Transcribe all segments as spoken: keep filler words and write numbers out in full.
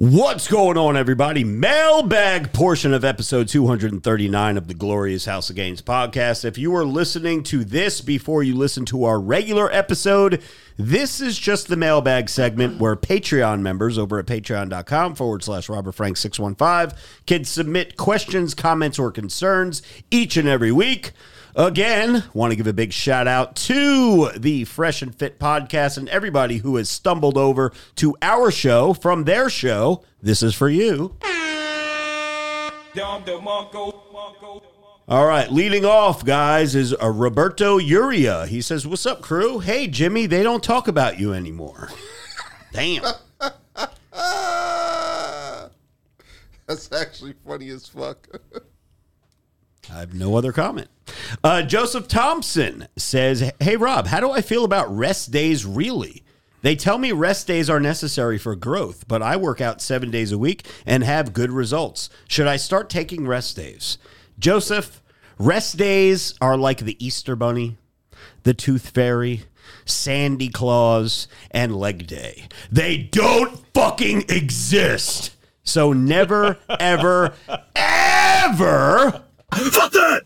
What's going on, everybody? Mailbag portion of episode two thirty-nine of the Glorious House of Games podcast. If you are listening to this before you listen to our regular episode, this is just the mailbag segment where Patreon members over at patreon.com forward slash RobertFrank615 can submit questions, comments, or concerns each and every week. Again, want to give a big shout out to the Fresh and Fit podcast and everybody who has stumbled over to our show from their show. This is for you. All right, leading off, guys, is a Roberto Uria. He says, "What's up, crew? Hey, Jimmy, they don't talk about you anymore." Damn. That's actually funny as fuck. I have no other comment. Uh, Joseph Thompson says, "Hey, Rob, how do I feel about rest days, really? They tell me rest days are necessary for growth, but I work out seven days a week and have good results. Should I start taking rest days?" Joseph, rest days are like the Easter Bunny, the Tooth Fairy, Sandy Claus, and Leg Day. They don't fucking exist. So never, ever, ever... Fuck that!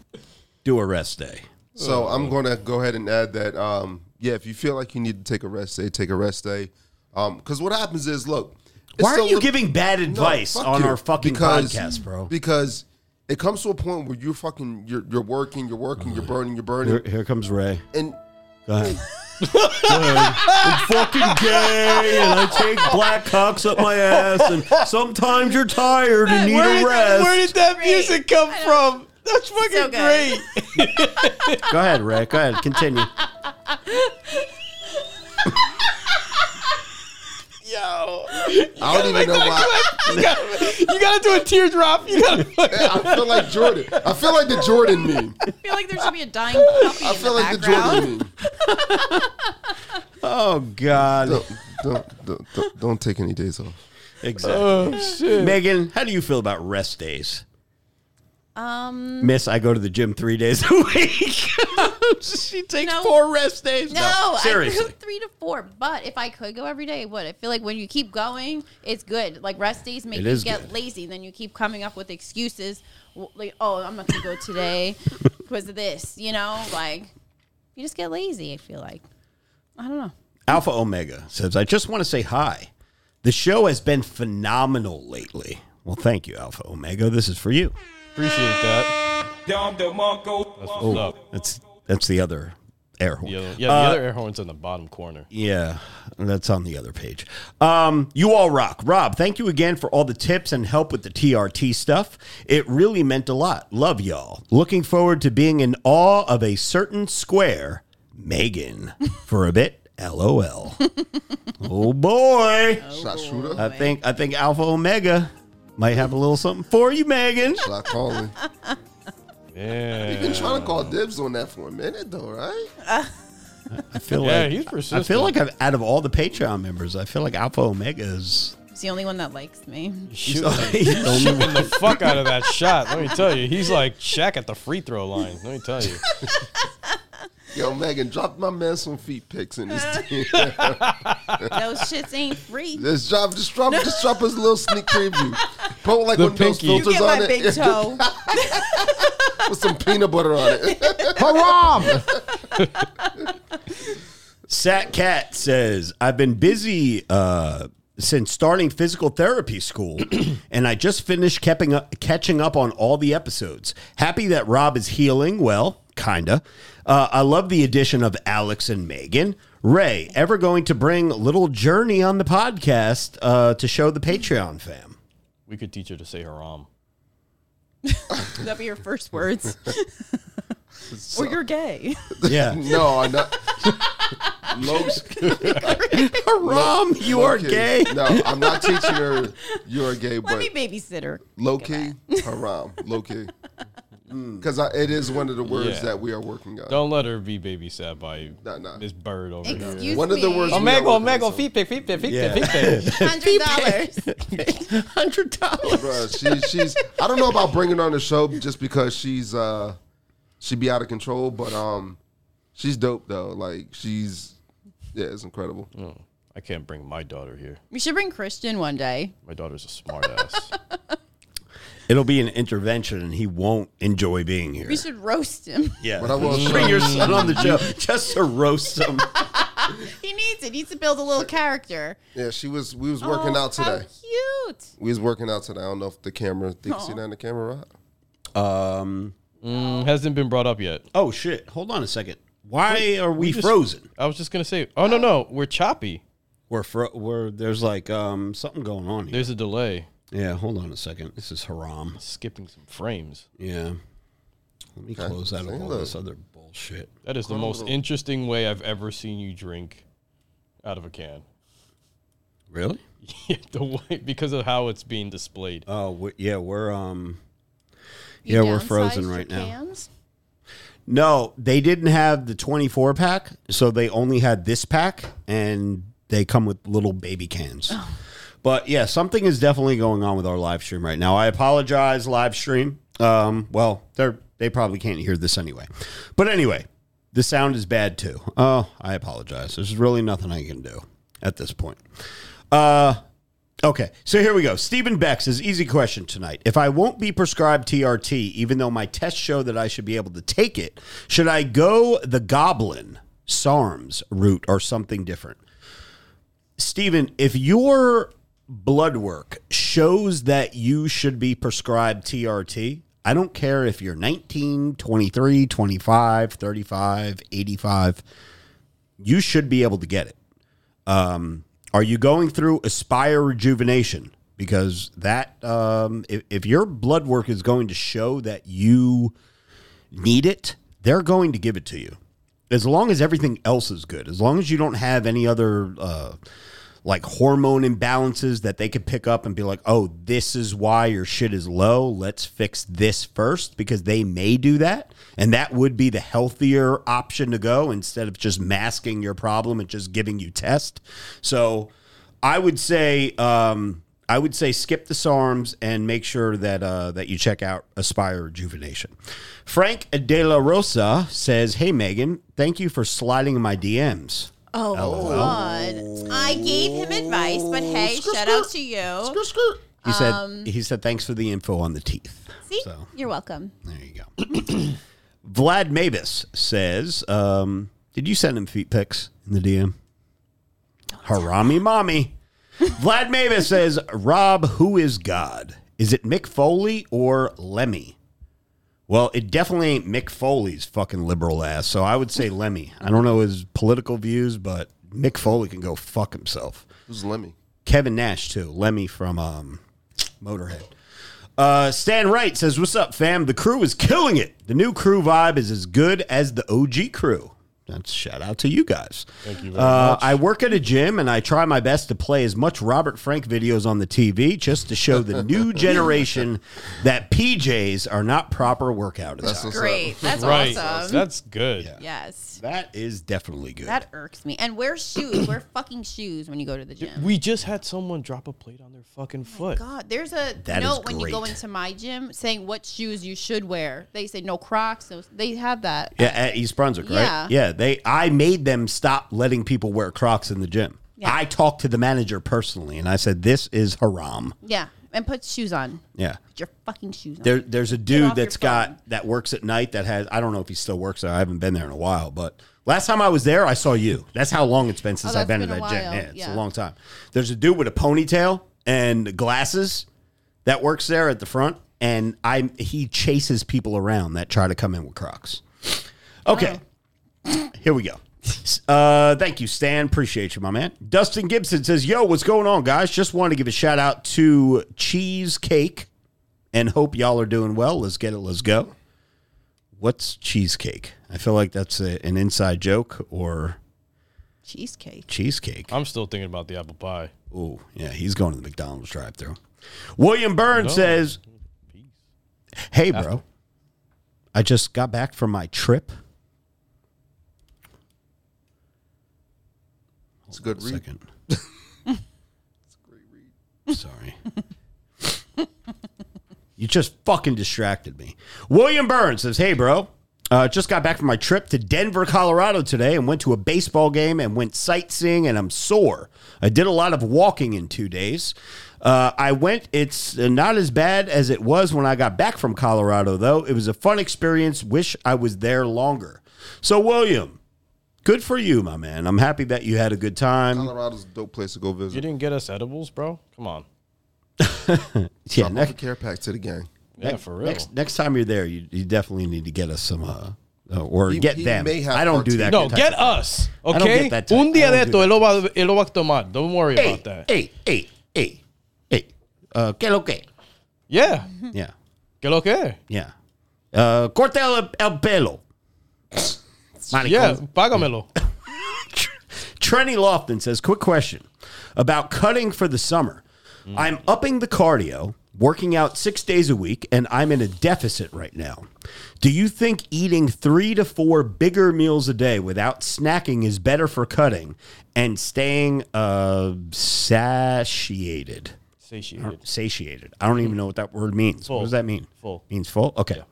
Do a rest day. So I'm going to go ahead and add that, um, yeah, if you feel like you need to take a rest day, take a rest day. Because um, what happens is, look. Why are you little, giving bad advice no, on you. our fucking because, podcast, bro? Because it comes to a point where you're fucking, you're, you're working, you're working, you're burning, you're burning. Here, here comes Ray. And go ahead. I'm fucking gay and I take black cocks up my ass and sometimes you're tired and need where a rest. Did, where did that Ray. music come from? That's fucking so great. Go ahead, Rick. Go ahead. Continue. Yo. You I don't even know why. You gotta, you gotta do a teardrop. You gotta I feel like Jordan. I feel like the Jordan meme. I feel like there should be a dying puppy I feel in the like background. the Jordan meme. Oh, God. Don't, don't, don't, don't, don't take any days off. Exactly. Oh, shit. Megan, how do you feel about rest days? Um, Miss, I go to the gym three days a week. She takes no, four rest days. No, no seriously. I go three to four. But if I could go every day, I would. I feel like when you keep going, it's good. Like rest days make it you get good. lazy. Then you keep coming up with excuses. Like, oh, I'm not going to go today because of this. You know, like you just get lazy, I feel like. I don't know. Alpha Omega says, "I just want to say hi. The show has been phenomenal lately." Well, thank you, Alpha Omega. This is for you. Appreciate that. That's what's oh, up. That's, that's the other air horn. Yeah, yeah the uh, other air horn's in the bottom corner. Yeah, that's on the other page. Um, you all rock. Rob, thank you again for all the tips and help with the T R T stuff. It really meant a lot. Love y'all. Looking forward to being in awe of a certain square, Megan, for a bit. LOL. Oh, boy. Oh, boy. I think I think Alpha Omega... might have a little something for you, Megan. Should I call him? Yeah. You've been trying to call dibs on that for a minute, though, right? I feel yeah, like he's persistent. I feel like I've, out of all the Patreon members, I feel like Alpha Omega is... He's the only one that likes me. Shoot, he's shooting the fuck out of that shot. Let me tell you. He's like Shaq at the free throw line. Let me tell you. Yo, Megan, drop my man some feet pics in this thing. Those shits ain't free. Just drop, just drop, just drop us a little sneak preview. Put like the one of those filters you get on my it. Big toe. With some peanut butter on it. Haram! Sat Cat says, "I've been busy uh, since starting physical therapy school, and I just finished keeping up, catching up on all the episodes. Happy that Rob is healing well." Kinda. Uh, I love the addition of Alex and Megan. Ray, ever going to bring Little Journey on the podcast uh, to show the Patreon fam? We could teach her to say haram. That'd be your first words. So, or you're gay. Yeah. No, I'm not. Lopes. Haram, you low are key. Gay. No, I'm not teaching her you're gay. Let but me babysit her. Low key, haram. Low key. Because it is one of the words yeah. that we are working on. Don't let her be babysat by nah, nah. this bird over Excuse here. Me. One of the words. Omega, Omega, feet pick, feet pick, feet yeah. pick, feet pick. Hundred dollars. Hundred dollars. She, she's. I don't know about bringing her on the show just because she's. Uh, she'd be out of control, but um, she's dope though. Like she's, yeah, it's incredible. Oh. I can't bring my daughter here. We should bring Christian one day. My daughter's a smart ass. It'll be an intervention, and he won't enjoy being here. We should roast him. Yeah. But I will bring your son on the show just to roast him. He needs it. He needs to build a little character. Yeah, she was. We was working oh, out today. How cute. We was working out today. I don't know if the camera. Did you see that in the camera? Right? Um, mm, hasn't been brought up yet. Oh shit! Hold on a second. Why Wait, are we, we just, frozen? I was just gonna say. Oh no no, we're choppy. We're fro- we're there's like um something going on here. There's a delay. Yeah, hold on a second. This is haram. Skipping some frames. Yeah. Let me okay. close out all this other bullshit. That is the most interesting way I've ever seen you drink out of a can. Really? Yeah, the way, because of how it's being displayed. Oh, we're, yeah, we're um you yeah, we're frozen right now. Cans? No, they didn't have the twenty-four pack, so they only had this pack, and they come with little baby cans. Oh. But, yeah, something is definitely going on with our live stream right now. I apologize, live stream. Um, well, they're, they probably can't hear this anyway. But anyway, the sound is bad, too. Oh, I apologize. There's really nothing I can do at this point. Uh, okay, so here we go. Stephen Beck says, easy question tonight. If I won't be prescribed T R T, even though my tests show that I should be able to take it, should I go the Goblin, SARMs route or something different? Stephen, if you're... blood work shows that you should be prescribed T R T. I don't care if you're nineteen, twenty-three, twenty-five, thirty-five, eighty-five. You should be able to get it. Um, are you going through Aspire Rejuvenation? Because that, um, if, if your blood work is going to show that you need it, they're going to give it to you. As long as everything else is good, as long as you don't have any other... Uh, like hormone imbalances that they could pick up and be like, oh, this is why your shit is low. Let's fix this first, because they may do that. And that would be the healthier option to go instead of just masking your problem and just giving you tests. So I would say um, I would say skip the SARMs and make sure that uh, that you check out Aspire Rejuvenation. Frank De La Rosa says, hey, Megan, thank you for sliding in my D Ms. Oh, L O L. God. I gave him advice, but hey, skr, shout skr. out to you. Skr, skr. He said, um, he said, thanks for the info on the teeth. See? So, you're welcome. There you go. Vlad Mavis says, um, did you send him feet pics in the D M? Harami mommy. Vlad Mavis says, Rob, who is God? Is it Mick Foley or Lemmy? Well, it definitely ain't Mick Foley's fucking liberal ass, so I would say Lemmy. I don't know his political views, but Mick Foley can go fuck himself. Who's Lemmy? Kevin Nash, too. Lemmy from um, Motorhead. Uh, Stan Wright says, what's up, fam? The crew is killing it. The new crew vibe is as good as the O G crew. That's shout out to you guys. Thank you very uh, much. I work at a gym, and I try my best to play as much Robert Frank videos on the T V just to show the new generation that P Js are not proper workout attire. That's great. That's right. Awesome. That's good. Yeah. Yes. That is definitely good. That irks me. And wear shoes. Wear fucking shoes when you go to the gym. We just had someone drop a plate on their fucking oh foot. God, there's a that note when you go into my gym saying what shoes you should wear. They say no Crocs. No, they have that. Yeah, at East Brunswick, right? Yeah. Yeah. They, I made them stop letting people wear Crocs in the gym. Yeah. I talked to the manager personally, and I said, this is haram. Yeah, and put shoes on. Yeah. Put your fucking shoes on. There, there's a dude that's got, that works at night that has, I don't know if he still works there. I haven't been there in a while, but last time I was there, I saw you. That's how long it's been since oh, I've been, been at that gym. Yeah, it's yeah. a long time. There's a dude with a ponytail and glasses that works there at the front, and I he chases people around that try to come in with Crocs. Okay. Wow. Here we go. Uh, thank you, Stan. Appreciate you, my man. Dustin Gibson says, yo, what's going on, guys? Just wanted to give a shout out to Cheesecake and hope y'all are doing well. Let's get it. Let's go. What's Cheesecake? I feel like that's a, an inside joke or... Cheesecake. Cheesecake. I'm still thinking about the apple pie. Oh, yeah. He's going to the McDonald's drive-thru. William Burns no. says, hey, bro. After- I just got back from my trip. It's a good read. Second. It's a great read. Sorry. You just fucking distracted me. William Burns says, hey, bro, Uh, just got back from my trip to Denver, Colorado today and went to a baseball game and went sightseeing, and I'm sore. I did a lot of walking in two days. Uh, I went, it's not as bad as it was when I got back from Colorado, though. It was a fun experience. Wish I was there longer. So, William, good for you, my man. I'm happy that you had a good time. Colorado's a dope place to go visit. You didn't get us edibles, bro? Come on. Yeah, next a care pack to the gang. Yeah, next, for real. Next, next time you're there, you, you definitely need to get us some, uh, uh, or he, get he them. I don't do that. No, get us. Okay. I don't get that type. Un día de esto, él lo va a tomar. Don't worry hey, about that. Hey, hey, hey, hey. Uh, que lo que? Yeah. Yeah. Que lo que? Yeah. Uh, corte el, el pelo. Manicom. Yeah, págamelo. Trini Lofton says, quick question about cutting for the summer. Mm. I'm upping the cardio, working out six days a week, and I'm in a deficit right now. Do you think eating three to four bigger meals a day without snacking is better for cutting and staying uh, satiated? Satiated. I satiated. I don't even know what that word means. Full. What does that mean? Full. Means full? Okay. Yeah.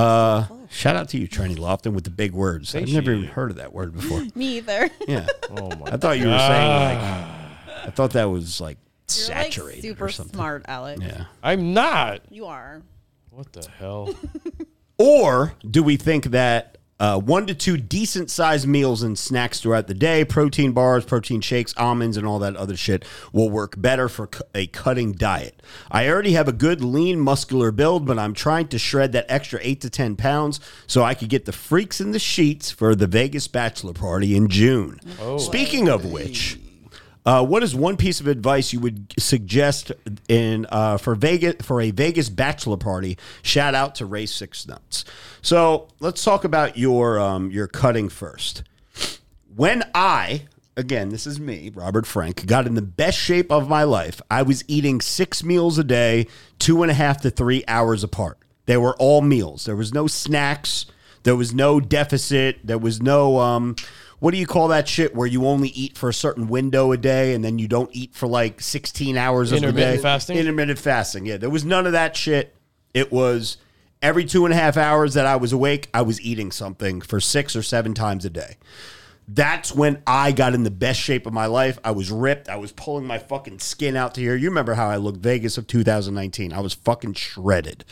Uh, shout out to you, Trini Lofton, with the big words. Satiated. I've never even heard of that word before. Me either. Yeah. Oh my I thought you were God. saying, like, I thought that was, like, You're saturated like super or something. Smart, Alex. Yeah, I'm not. You are. What the hell? Or do we think that uh, one to two decent-sized meals and snacks throughout the day, protein bars, protein shakes, almonds, and all that other shit will work better for cu- a cutting diet? I already have a good, lean, muscular build, but I'm trying to shred that extra eight to ten pounds so I could get the freaks in the sheets for the Vegas bachelor party in June. Oh. Speaking of which... Uh, what is one piece of advice you would suggest in uh, for Vegas for a Vegas bachelor party? Shout out to Ray Six Nuts. So let's talk about your um, your cutting first. When I, again, this is me, Robert Frank, got in the best shape of my life, I was eating six meals a day, two and a half to three hours apart. They were all meals. There was no snacks. There was no deficit. There was no... Um, What do you call that shit where you only eat for a certain window a day and then you don't eat for like sixteen hours of the day? Intermittent fasting? Intermittent fasting, yeah. There was none of that shit. It was every two and a half hours that I was awake, I was eating something for six or seven times a day. That's when I got in the best shape of my life. I was ripped. I was pulling my fucking skin out to here. You remember how I looked Vegas of two thousand nineteen. I was fucking shredded.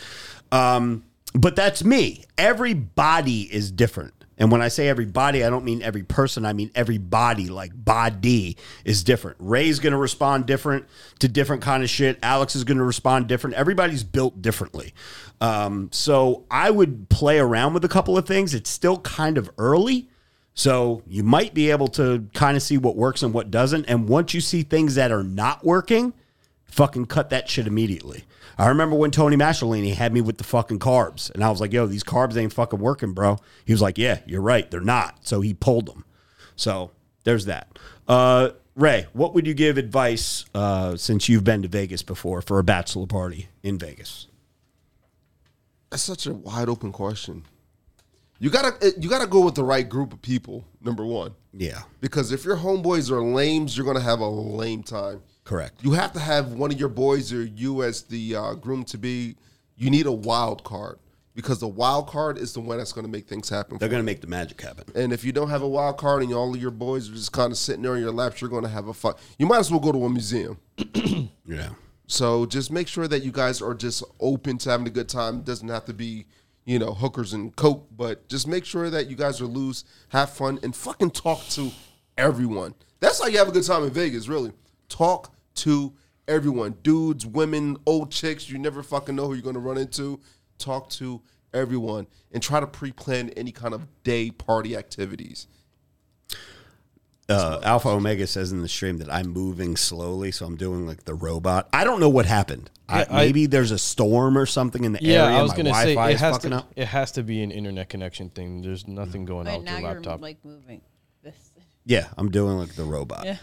Um, but that's me. Everybody is different. And when I say everybody, I don't mean every person. I mean everybody, like body is different. Ray's going to respond different to different kind of shit. Alex is going to respond different. Everybody's built differently. Um, so I would play around with a couple of things. It's still kind of early. So you might be able to kind of see what works and what doesn't. And once you see things that are not working, fucking cut that shit immediately. I remember when Tony Masciolini had me with the fucking carbs. And I was like, yo, these carbs ain't fucking working, bro. He was like, yeah, you're right. They're not. So he pulled them. So there's that. Uh, Ray, what would you give advice uh, since you've been to Vegas before for a bachelor party in Vegas? That's such a wide open question. You gotta you gotta go with the right group of people, number one. Yeah. Because if your homeboys are lames, you're going to have a lame time. Correct. You have to have one of your boys or you as the uh, groom-to-be. You need a wild card because the wild card is the one that's going to make things happen. They're going to make the magic happen. And if you don't have a wild card and all of your boys are just kind of sitting there on your laps, you're going to have a fun. You might as well go to a museum. Yeah. So just make sure that you guys are just open to having a good time. It doesn't have to be, you know, hookers and coke, but just make sure that you guys are loose, have fun, and fucking talk to everyone. That's how you have a good time in Vegas, really. Talk to everyone. Dudes, women, old chicks. You never fucking know who you're going to run into. Talk to everyone. And try to pre-plan any kind of day party activities. Uh, Alpha Omega says in the stream that I'm moving slowly, so I'm doing like the robot. I don't know what happened. Yeah, I, maybe I, there's a storm or something in the yeah, area. I was going to say, it has to, it has to be an internet connection thing. There's nothing going on with your laptop. But now you're like moving this. Yeah, I'm doing like the robot. Yeah.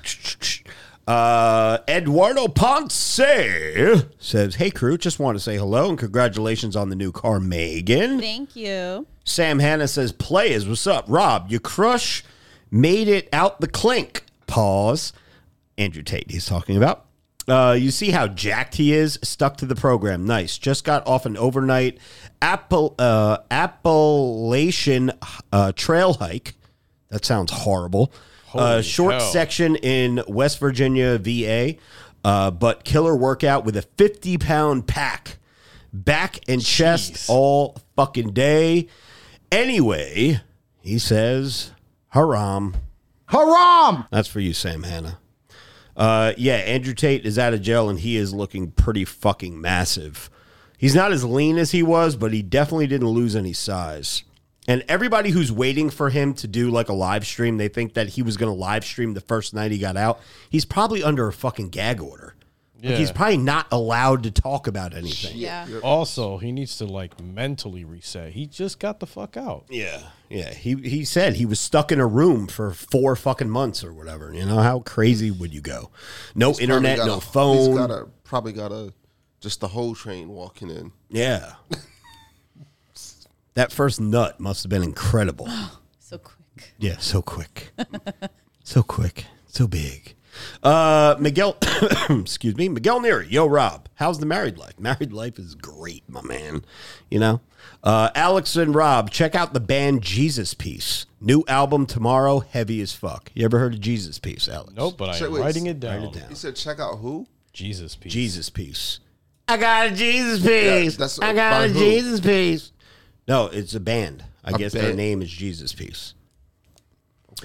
Uh, Eduardo Ponce says, hey, crew, just want to say hello and congratulations on the new car, Megan. Thank you. Sam Hanna says, players, what's up? Rob, your crush made it out the clink. Pause. Andrew Tate he's talking about. Uh, you see how jacked he is? Stuck to the program. Nice. Just got off an overnight Appal- uh, Appalachian uh, trail hike. That sounds horrible. Uh, short hell. section in West Virginia, V A, uh, but killer workout with a fifty-pound pack. Back and Jeez. chest all fucking day. Anyway, he says, haram. Haram! That's for you, Sam Hanna. Uh, yeah, Andrew Tate is out of jail, and he is looking pretty fucking massive. He's not as lean as he was, but he definitely didn't lose any size. And everybody who's waiting for him to do like a live stream, they think that he was going to live stream the first night he got out. He's probably under a fucking gag order. Yeah. Like he's probably not allowed to talk about anything. Yeah. Also, he needs to like mentally reset. He just got the fuck out. Yeah. Yeah. He he said he was stuck in a room for four fucking months or whatever. You know, how crazy would you go? No he's internet, no a, phone. He's got a, probably got a just the whole train walking in. Yeah. That first nut must have been incredible. So quick. Yeah, so quick. so quick. So big. Uh, Miguel, excuse me, Miguel Neary. Yo, Rob, how's the married life? Married life is great, my man. You know, uh, Alex and Rob, check out the band Jesus Peace. New album tomorrow, heavy as fuck. You ever heard of Jesus Peace, Alex? Nope, but so I'm wait, writing it down. Write it down. You said check out who? Jesus Peace. Jesus Peace. I got a Jesus Peace. Yeah, that's, I got a who? Jesus Peace. No, it's a band. I a guess band. Their name is Jesus Peace.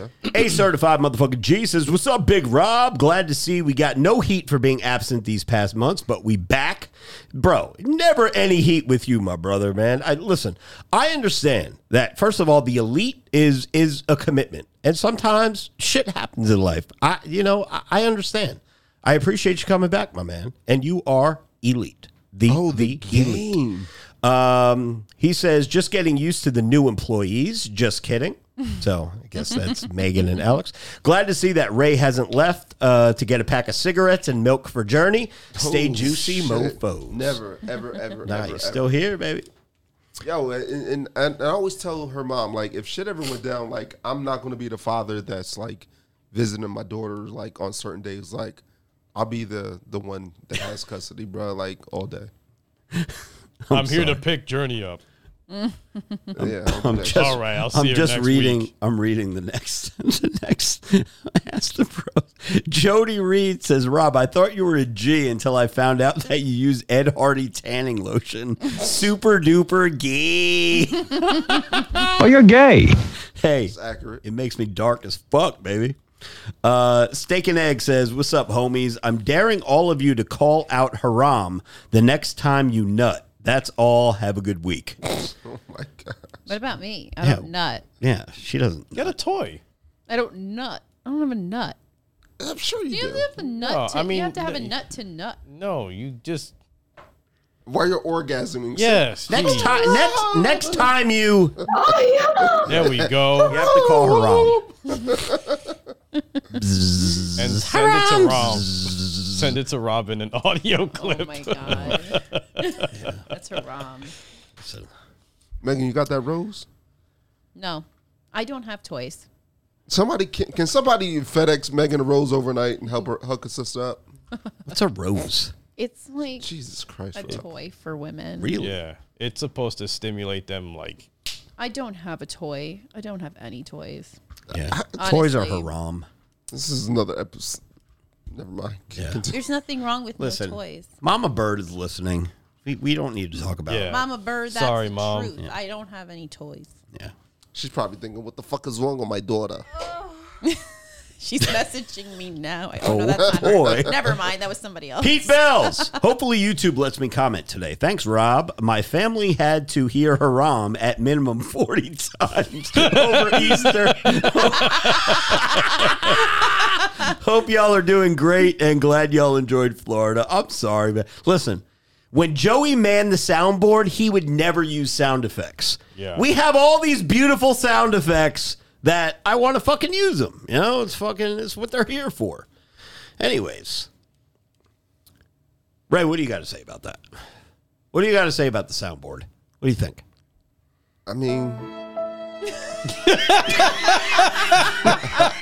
Okay. A certified motherfucking Jesus. What's up, Big Rob? Glad to see we got no heat for being absent these past months, but we back. Bro, never any heat with you, my brother, man. I listen, I understand that, first of all, the elite is is a commitment. And sometimes shit happens in life. I you know, I, I understand. I appreciate you coming back, my man. And you are elite. The, oh, the, the elite. Um, he says, just getting used to the new employees. Just kidding. So I guess that's Megan and Alex. Glad to see that Ray hasn't left uh, to get a pack of cigarettes and milk for Journey. Stay oh, juicy, shit. mofos. Never, ever, ever, nah, ever. You're still ever. here, baby. Yo, and, and, and I always tell her mom, like, if shit ever went down, like, I'm not going to be the father that's, like, visiting my daughter, like, on certain days. Like, I'll be the, the one that has custody, bro, like, all day. I'm, I'm here sorry. to pick Journey up. I'm, yeah, I'm just, all right, I'll see I'm you just next reading week. I'm reading the next the next I asked the pros. Jody Reed says, Rob, I thought you were a G until I found out that you use Ed Hardy tanning lotion. Super duper gay. Oh, you're gay. Hey, that's accurate. It makes me dark as fuck, baby. Uh, Steak and Egg says, what's up, homies? I'm daring all of you to call out haram the next time you nut. That's all. Have a good week. Oh, my God. What about me? I yeah. don't nut. Yeah, she doesn't. You got a toy. I don't nut. I don't have a nut. I'm sure you do. You do. have to have a nut no, to I mean, You have to have no, a nut to nut. No, you just... While you're orgasming. Yes. Next time, next, next time you... Oh, yeah. There we go. You have to call Haram. And send it to Rob. Send it to Rob in an audio clip. Oh, my God. Yeah. That's haram. So, Megan, you got that rose? No. I don't have toys. Somebody Can, can somebody FedEx Megan a rose overnight and help her hook her sister up? What's a rose? It's like Jesus Christ, a right? toy for women. Really? Yeah. It's supposed to stimulate them like... I don't have a toy. I don't have any toys. Yeah. I, toys are haram. This is another episode. Never mind. Yeah. There's nothing wrong with Listen, no toys. Mama Bird is listening. We we don't need to talk about yeah. it. Mama Bird, that's Sorry, the Mom. truth. Yeah. I don't have any toys. Yeah. She's probably thinking, what the fuck is wrong with my daughter? Oh. She's messaging me now. I don't oh, know. That's not boy. Her. Never mind. That was somebody else. Pete Bells. Hopefully YouTube lets me comment today. Thanks, Rob. My family had to hear haram at minimum forty times over Easter. Hope y'all are doing great and glad y'all enjoyed Florida. I'm sorry, man. Listen, when Joey manned the soundboard, he would never use sound effects. Yeah. We have all these beautiful sound effects that I want to fucking use them. You know, it's fucking, it's what they're here for. Anyways. Ray, what do you got to say about that? What do you got to say about the soundboard? What do you think? I mean...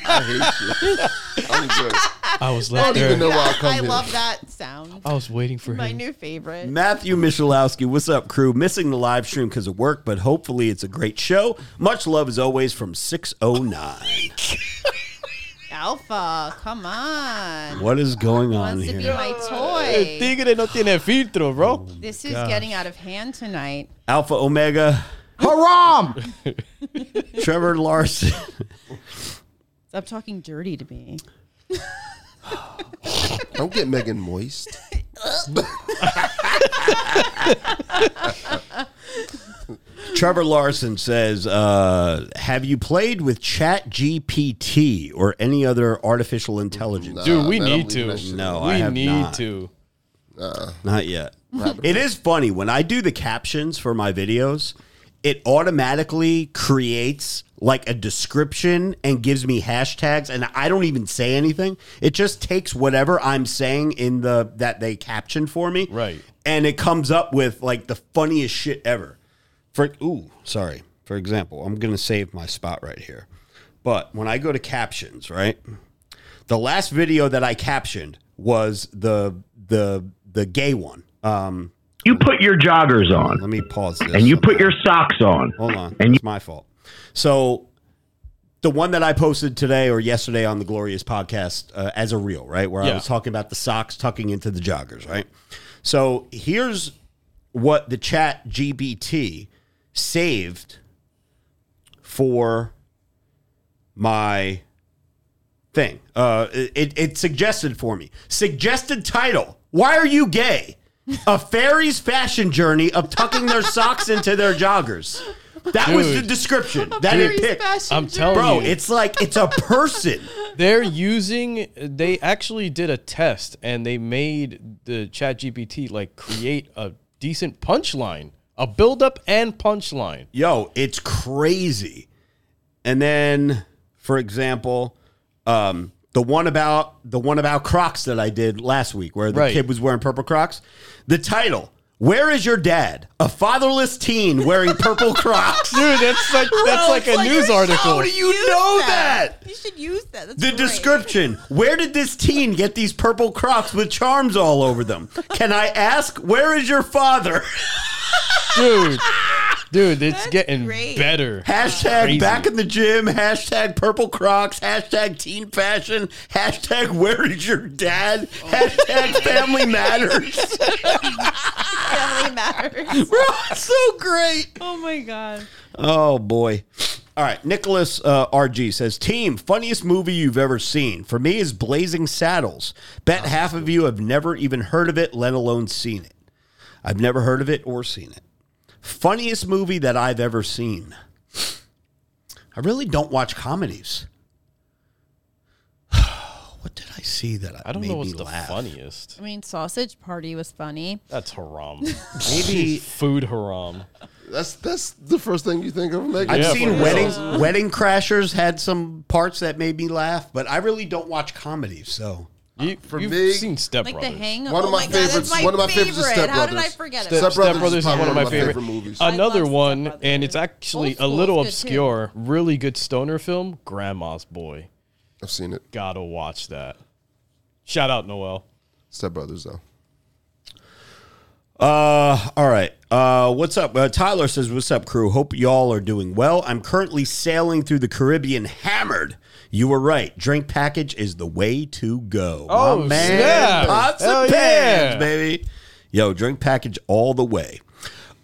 I hate you. I'm good. I was left I don't even know why I come I here. Love that sound. I was waiting for my him. New favorite. Matthew Michalowski, what's up, crew? Missing the live stream because of work, but hopefully it's a great show. Much love as always from six oh nine. Alpha, come on. What is going on here? He wants to be my toy. No tiene filtro, bro. This is gosh. Getting out of hand tonight. Alpha Omega. Haram! Trevor Larson. Stop talking dirty to me. Don't get Megan moist. Trevor Larson says, uh, have you played with ChatGPT or any other artificial intelligence? Nah, Dude, we man, need to. No, we I have need not. to. Uh, not yet. It is funny. When I do the captions for my videos, it automatically creates like a description and gives me hashtags, and I don't even say anything. It just takes whatever I'm saying in the that they captioned for me. Right. And it comes up with like the funniest shit ever. For ooh, sorry. For example, I'm going to save my spot right here. But when I go to captions, right? The last video that I captioned was the the the gay one. Um, you put your joggers on. Let me pause this. And you put your socks on. Hold on. And it's my fault. So the one that I posted today or yesterday on the Glorious podcast uh, as a reel, right? Where yeah. I was talking about the socks tucking into the joggers, right? So here's what the chat G B T saved for my thing. Uh, it, it suggested for me. Suggested title. Why are you gay? A fairy's fashion journey of tucking their socks into their joggers. That Dude. was the description a that it picked. I'm telling Bro, you. Bro, it's like, it's a person. They're using, they actually did a test and they made the ChatGPT like create a decent punchline, a buildup and punchline. Yo, it's crazy. And then, for example, um, the one about the one about Crocs that I did last week where the right. kid was wearing purple Crocs. The title. Where is your dad? A fatherless teen wearing purple Crocs. Dude, that's like that's like a like, news article. How do you use know that? that? You should use that. That's the great. description. Where did this teen get these purple Crocs with charms all over them? Can I ask, where is your father? Dude. Dude, it's that's getting great. better. Hashtag Crazy. back in the gym. Hashtag purple Crocs. Hashtag teen fashion. Hashtag where is your dad? Oh. Hashtag family matters. Family matters. Bro, it's so great. Oh, my God. Oh, boy. All right. Nicholas uh, R G says, team, funniest movie you've ever seen. For me is Blazing Saddles. Bet oh, half of you have never even heard of it, let alone seen it. I've never heard of it or seen it. Funniest movie that I've ever seen. I really don't watch comedies. What did I see that I, I don't made know what's the laugh? funniest? I mean, Sausage Party was funny. That's haram. Maybe food haram. That's that's the first thing you think of, Megan. I've yeah, seen Wedding uh, Wedding Crashers had some parts that made me laugh, but I really don't watch comedies, so. You, for you've me, seen Step like Brothers. The Hangover. One of my oh my favorites. God, my one of my favorites favorite. is Step Brothers. How did I forget Step, it? Step, Step Brothers is one of my favorite, favorite movies. Another one, and it's actually a little obscure, too. Really good stoner film, Grandma's Boy. I've seen it. Gotta watch that. Shout out, Noel. Step Brothers, though. Uh, all right. Uh, what's up? Uh, Tyler says, what's up, crew? Hope y'all are doing well. I'm currently sailing through the Caribbean hammered. You were right. Drink package is the way to go. Oh, my man. Snap. Pots Hell and pans, yeah. baby. Yo, drink package all the way.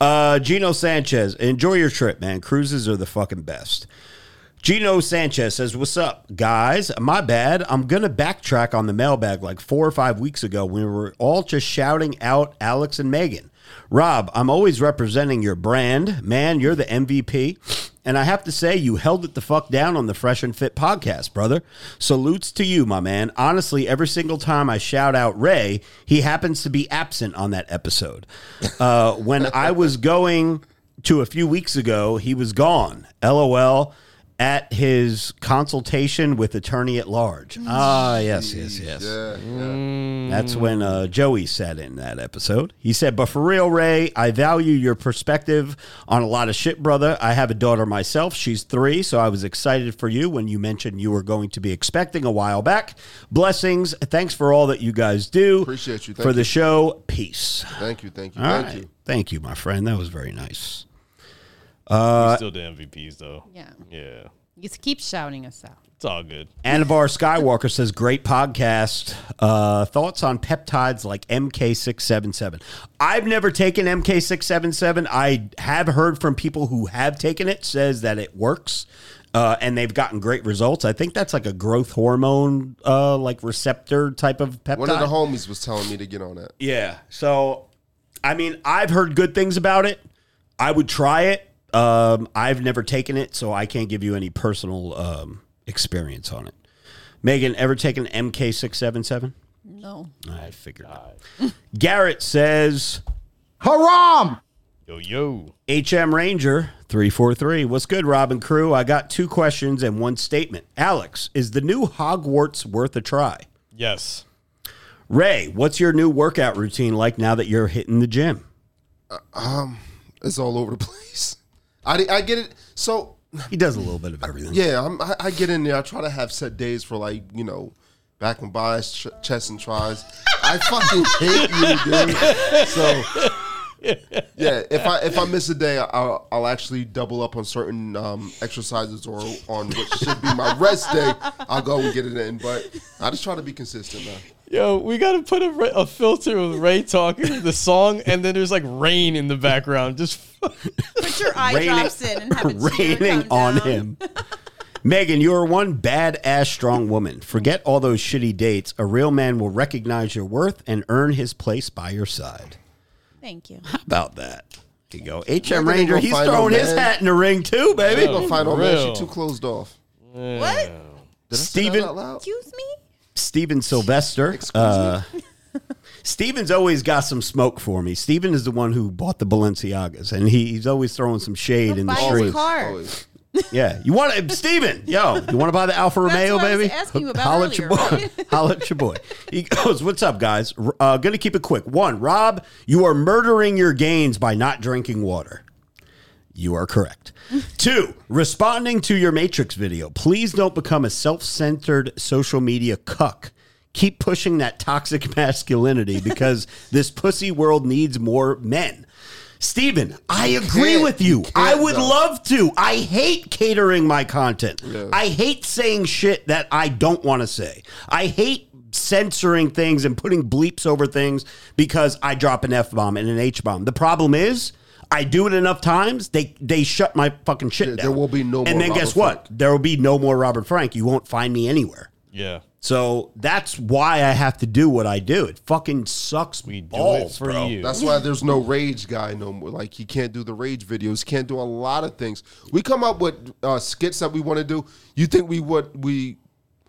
Uh, Gino Sanchez, enjoy your trip, man. Cruises are the fucking best. Gino Sanchez says, what's up, guys? My bad. I'm going to backtrack on the mailbag like four or five weeks ago when we were all just shouting out Alex and Megan. Rob, I'm always representing your brand. Man, you're the M V P. And I have to say, you held it the fuck down on the Fresh and Fit podcast, brother. Salutes to you, my man. Honestly, every single time I shout out Ray, he happens to be absent on that episode. Uh, when I was going to a few weeks ago, he was gone. LOL. at his consultation with attorney at large. Ah, yes, yes, yes. Yeah, yeah. That's when uh, Joey sat in that episode. He said, but for real, Ray, I value your perspective on a lot of shit, brother. I have a daughter myself. She's three, so I was excited for you when you mentioned you were going to be expecting a while back. Blessings. Thanks for all that you guys do. Appreciate you. Thank for you. The show. Peace. Thank you, thank you, all thank right. you. Thank you, my friend. That was very nice. Uh, We're still the M V Ps, though. Yeah. Yeah. You keep shouting us out. It's all good. Anavar Skywalker says, great podcast. Uh, thoughts on peptides like M K six seventy-seven? I've never taken M K six seventy-seven. I have heard from people who have taken it, says that it works, uh, and they've gotten great results. I think that's like a growth hormone, uh, like receptor type of peptide. One of the homies was telling me to get on that. Yeah. So, I mean, I've heard good things about it. I would try it. Um, I've never taken it, so I can't give you any personal um, experience on it. Megan, ever taken M K six seventy-seven? No. I figured not. Garrett says, haram! Yo, yo. H M Ranger three four three. What's good, Rob and crew? I got two questions and one statement. Alex, is the new Hogwarts worth a try? Yes. Ray, what's your new workout routine like now that you're hitting the gym? Uh, um, it's all over the place. I, I get it. So he does a little bit of everything. Yeah, I'm, I, I get in there. I try to have set days for, like, you know, back and buys, ch- chest and tries. I fucking hate you, dude. So yeah, if I if I miss a day, I'll, I'll actually double up on certain um, exercises or on what should be my rest day. I'll go and get it in, but I just try to be consistent, man. Yo, we got to put a, a filter with Ray talking the song, and then there's like rain in the background. Just put your eye raining, drops in and have a tear raining come on down. Him. Megan, you are one badass strong woman. Forget all those shitty dates. A real man will recognize your worth and earn his place by your side. Thank you. How about that? There you go. H M Ranger, he's throwing his hat in the ring too, baby. Yo, gonna find out, man. She too closed off. Yeah. What? Did I Steven, say that out loud? Excuse me? Steven Sylvester. Uh, Steven's always got some smoke for me. Steven is the one who bought the Balenciagas, and he, he's always throwing some shade He'll in the street. Always. Yeah. You want to, Steven, yo, you want to buy the Alfa Romeo, baby? Holla at your boy. Holla at your boy. He goes, what's up, guys? Uh, going to keep it quick. One, Rob, you are murdering your gains by not drinking water. You are correct. Two, responding to your Matrix video. Please don't become a self-centered social media cuck. Keep pushing that toxic masculinity because this pussy world needs more men. Steven, I agree with you. I would love to. I hate catering my content. Yeah. I hate saying shit that I don't want to say. I hate censoring things and putting bleeps over things because I drop an F-bomb and an H-bomb. The problem is, I do it enough times, they they shut my fucking shit yeah, down. There will be no more And then Robert guess what? Frank. There will be no more Robert Frank. You won't find me anywhere. Yeah. So that's why I have to do what I do. It fucking sucks we balls, do it for bro. You. That's why there's no rage guy no more. Like, he can't do the rage videos. Can't do a lot of things. We come up with uh, skits that we want to do. You think we would... We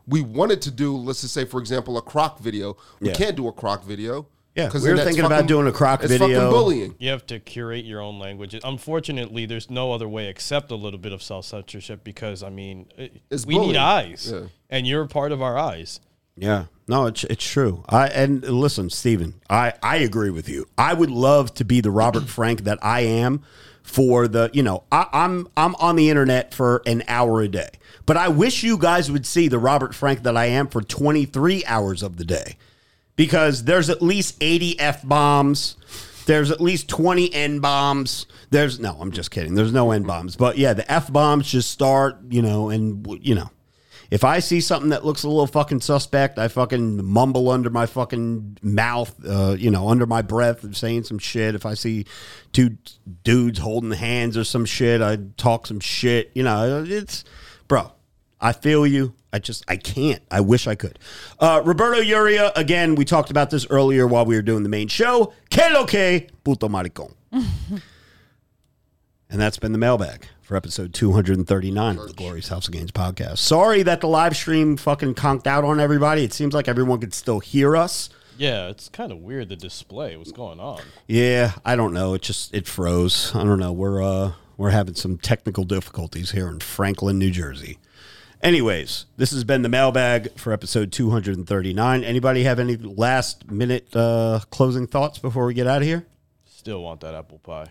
we wanted to do, let's just say, for example, a croc video. We yeah. can't do a croc video. Yeah, we were thinking fucking, about doing a croc it's video. It's fucking bullying. You have to curate your own language. Unfortunately, there's no other way except a little bit of self-censorship because, I mean, it, we bullying. Need eyes. Yeah. And you're part of our eyes. Yeah. No, it's it's true. I And listen, Steven, I, I agree with you. I would love to be the Robert Frank that I am for the, you know, I, I'm I'm on the internet for an hour a day. But I wish you guys would see the Robert Frank that I am for twenty-three hours of the day. Because there's at least eighty F-bombs. There's at least twenty N-bombs. There's, no, I'm just kidding. There's no N-bombs. But yeah, the F-bombs just start, you know, and, you know. If I see something that looks a little fucking suspect, I fucking mumble under my fucking mouth, uh, you know, under my breath and saying some shit. If I see two dudes holding hands or some shit, I talk some shit. You know, it's, bro, I feel you. I just, I can't. I wish I could. Uh, Roberto Uria, again, we talked about this earlier while we were doing the main show. Que lo que, puto maricón. And that's been the mailbag for episode two thirty-nine Church. Of the Glorious House of Games podcast. Sorry that the live stream fucking conked out on everybody. It seems like everyone could still hear us. Yeah, it's kind of weird, the display. What's going on? Yeah, I don't know. It just, it froze. I don't know. We're, uh, We're having some technical difficulties here in Franklin, New Jersey. Anyways, this has been the mailbag for episode two thirty-nine. Anybody have any last minute uh, closing thoughts before we get out of here? Still want that apple pie.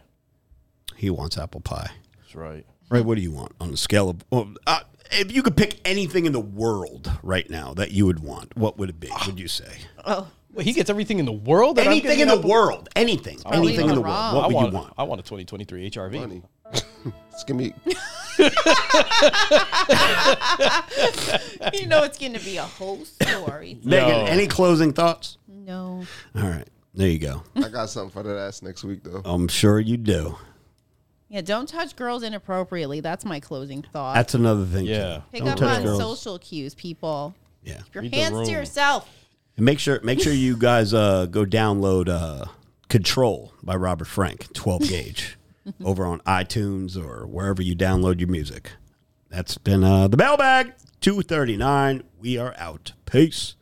He wants apple pie. That's right. Right. What do you want on the scale of? Well, uh, if you could pick anything in the world right now that you would want, what would it be? Would you say? Oh, well, he gets everything in the world. That anything I'm in the world. Anything. I anything in the wrong. world. What I would want, you want? I want a twenty twenty-three H R V. Money. It's gonna be. You know, it's gonna be a whole story. Megan, no. Any closing thoughts? No. All right. There you go. I got something for that ass next week, though. I'm sure you do. Yeah, don't touch girls inappropriately. That's my closing thought. That's another thing. Yeah, Pick don't up touch on girls. Social cues, people. Yeah, keep your Read hands to yourself. And make sure, make sure you guys uh, go download uh, "Control" by Robert Frank, twelve gauge, over on iTunes or wherever you download your music. That's been uh, the mailbag two thirty-nine. We are out. Peace.